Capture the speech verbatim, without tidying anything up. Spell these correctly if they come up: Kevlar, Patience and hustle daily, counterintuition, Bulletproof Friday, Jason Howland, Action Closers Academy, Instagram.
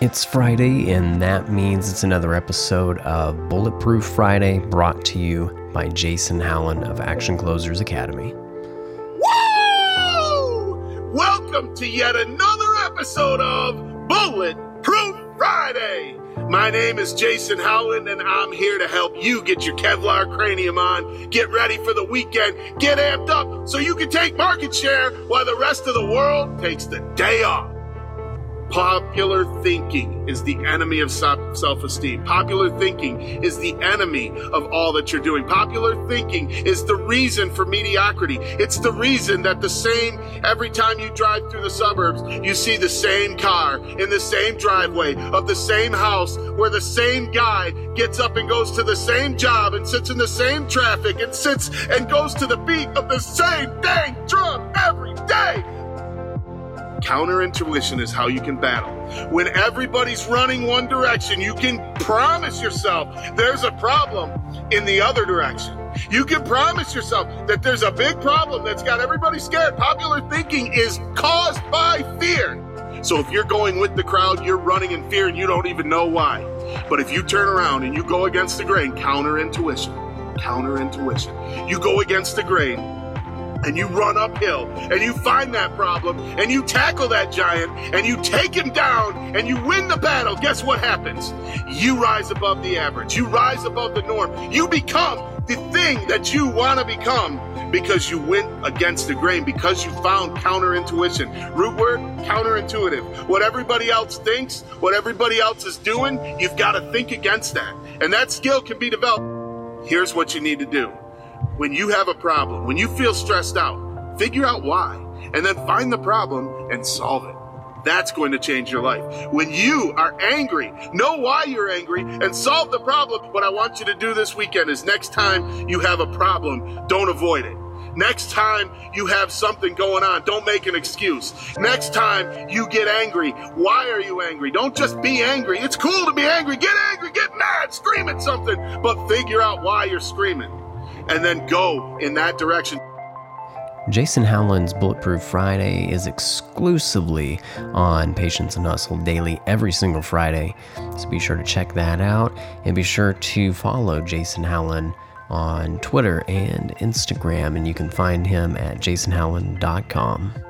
It's Friday, and that means it's another episode of Bulletproof Friday, brought to you by Jason Howland of Action Closers Academy. Woo! Welcome to yet another episode of Bulletproof Friday. My name is Jason Howland, and I'm here to help you get your Kevlar cranium on, get ready for the weekend, get amped up so you can take market share while the rest of the world takes the day off. Popular thinking is the enemy of self-esteem. Popular thinking is the enemy of all that you're doing. Popular thinking is the reason for mediocrity. It's the reason that the same, every time you drive through the suburbs, you see the same car in the same driveway of the same house where the same guy gets up and goes to the same job and sits in the same traffic and sits and goes to the beat of the same dang drum every day. Counterintuition is how you can battle. When everybody's running one direction, you can promise yourself there's a problem in the other direction. You can promise yourself that there's a big problem that's got everybody scared. Popular thinking is caused by fear. So if you're going with the crowd, you're running in fear and you don't even know why. But if you turn around and you go against the grain, counterintuition, counterintuition, you go against the grain, and you run uphill, and you find that problem, and you tackle that giant, and you take him down, and you win the battle, guess what happens? You rise above the average. You rise above the norm. You become the thing that you want to become because you went against the grain, because you found counterintuition. Root word, counterintuitive. What everybody else thinks, what everybody else is doing, you've got to think against that. And that skill can be developed. Here's what you need to do. When you have a problem, when you feel stressed out, figure out why, and then find the problem and solve it. That's going to change your life. When you are angry, know why you're angry and solve the problem. What I want you to do this weekend is next time you have a problem, don't avoid it. Next time you have something going on, don't make an excuse. Next time you get angry, why are you angry? Don't just be angry. It's cool to be angry. Get angry, get mad, scream at something, but figure out why you're screaming, and then go in that direction. Jason Howland's Bulletproof Friday is exclusively on Patience and Hustle Daily every single Friday, so be sure to check that out, and be sure to follow Jason Howland on Twitter and Instagram, and you can find him at jason howland dot com.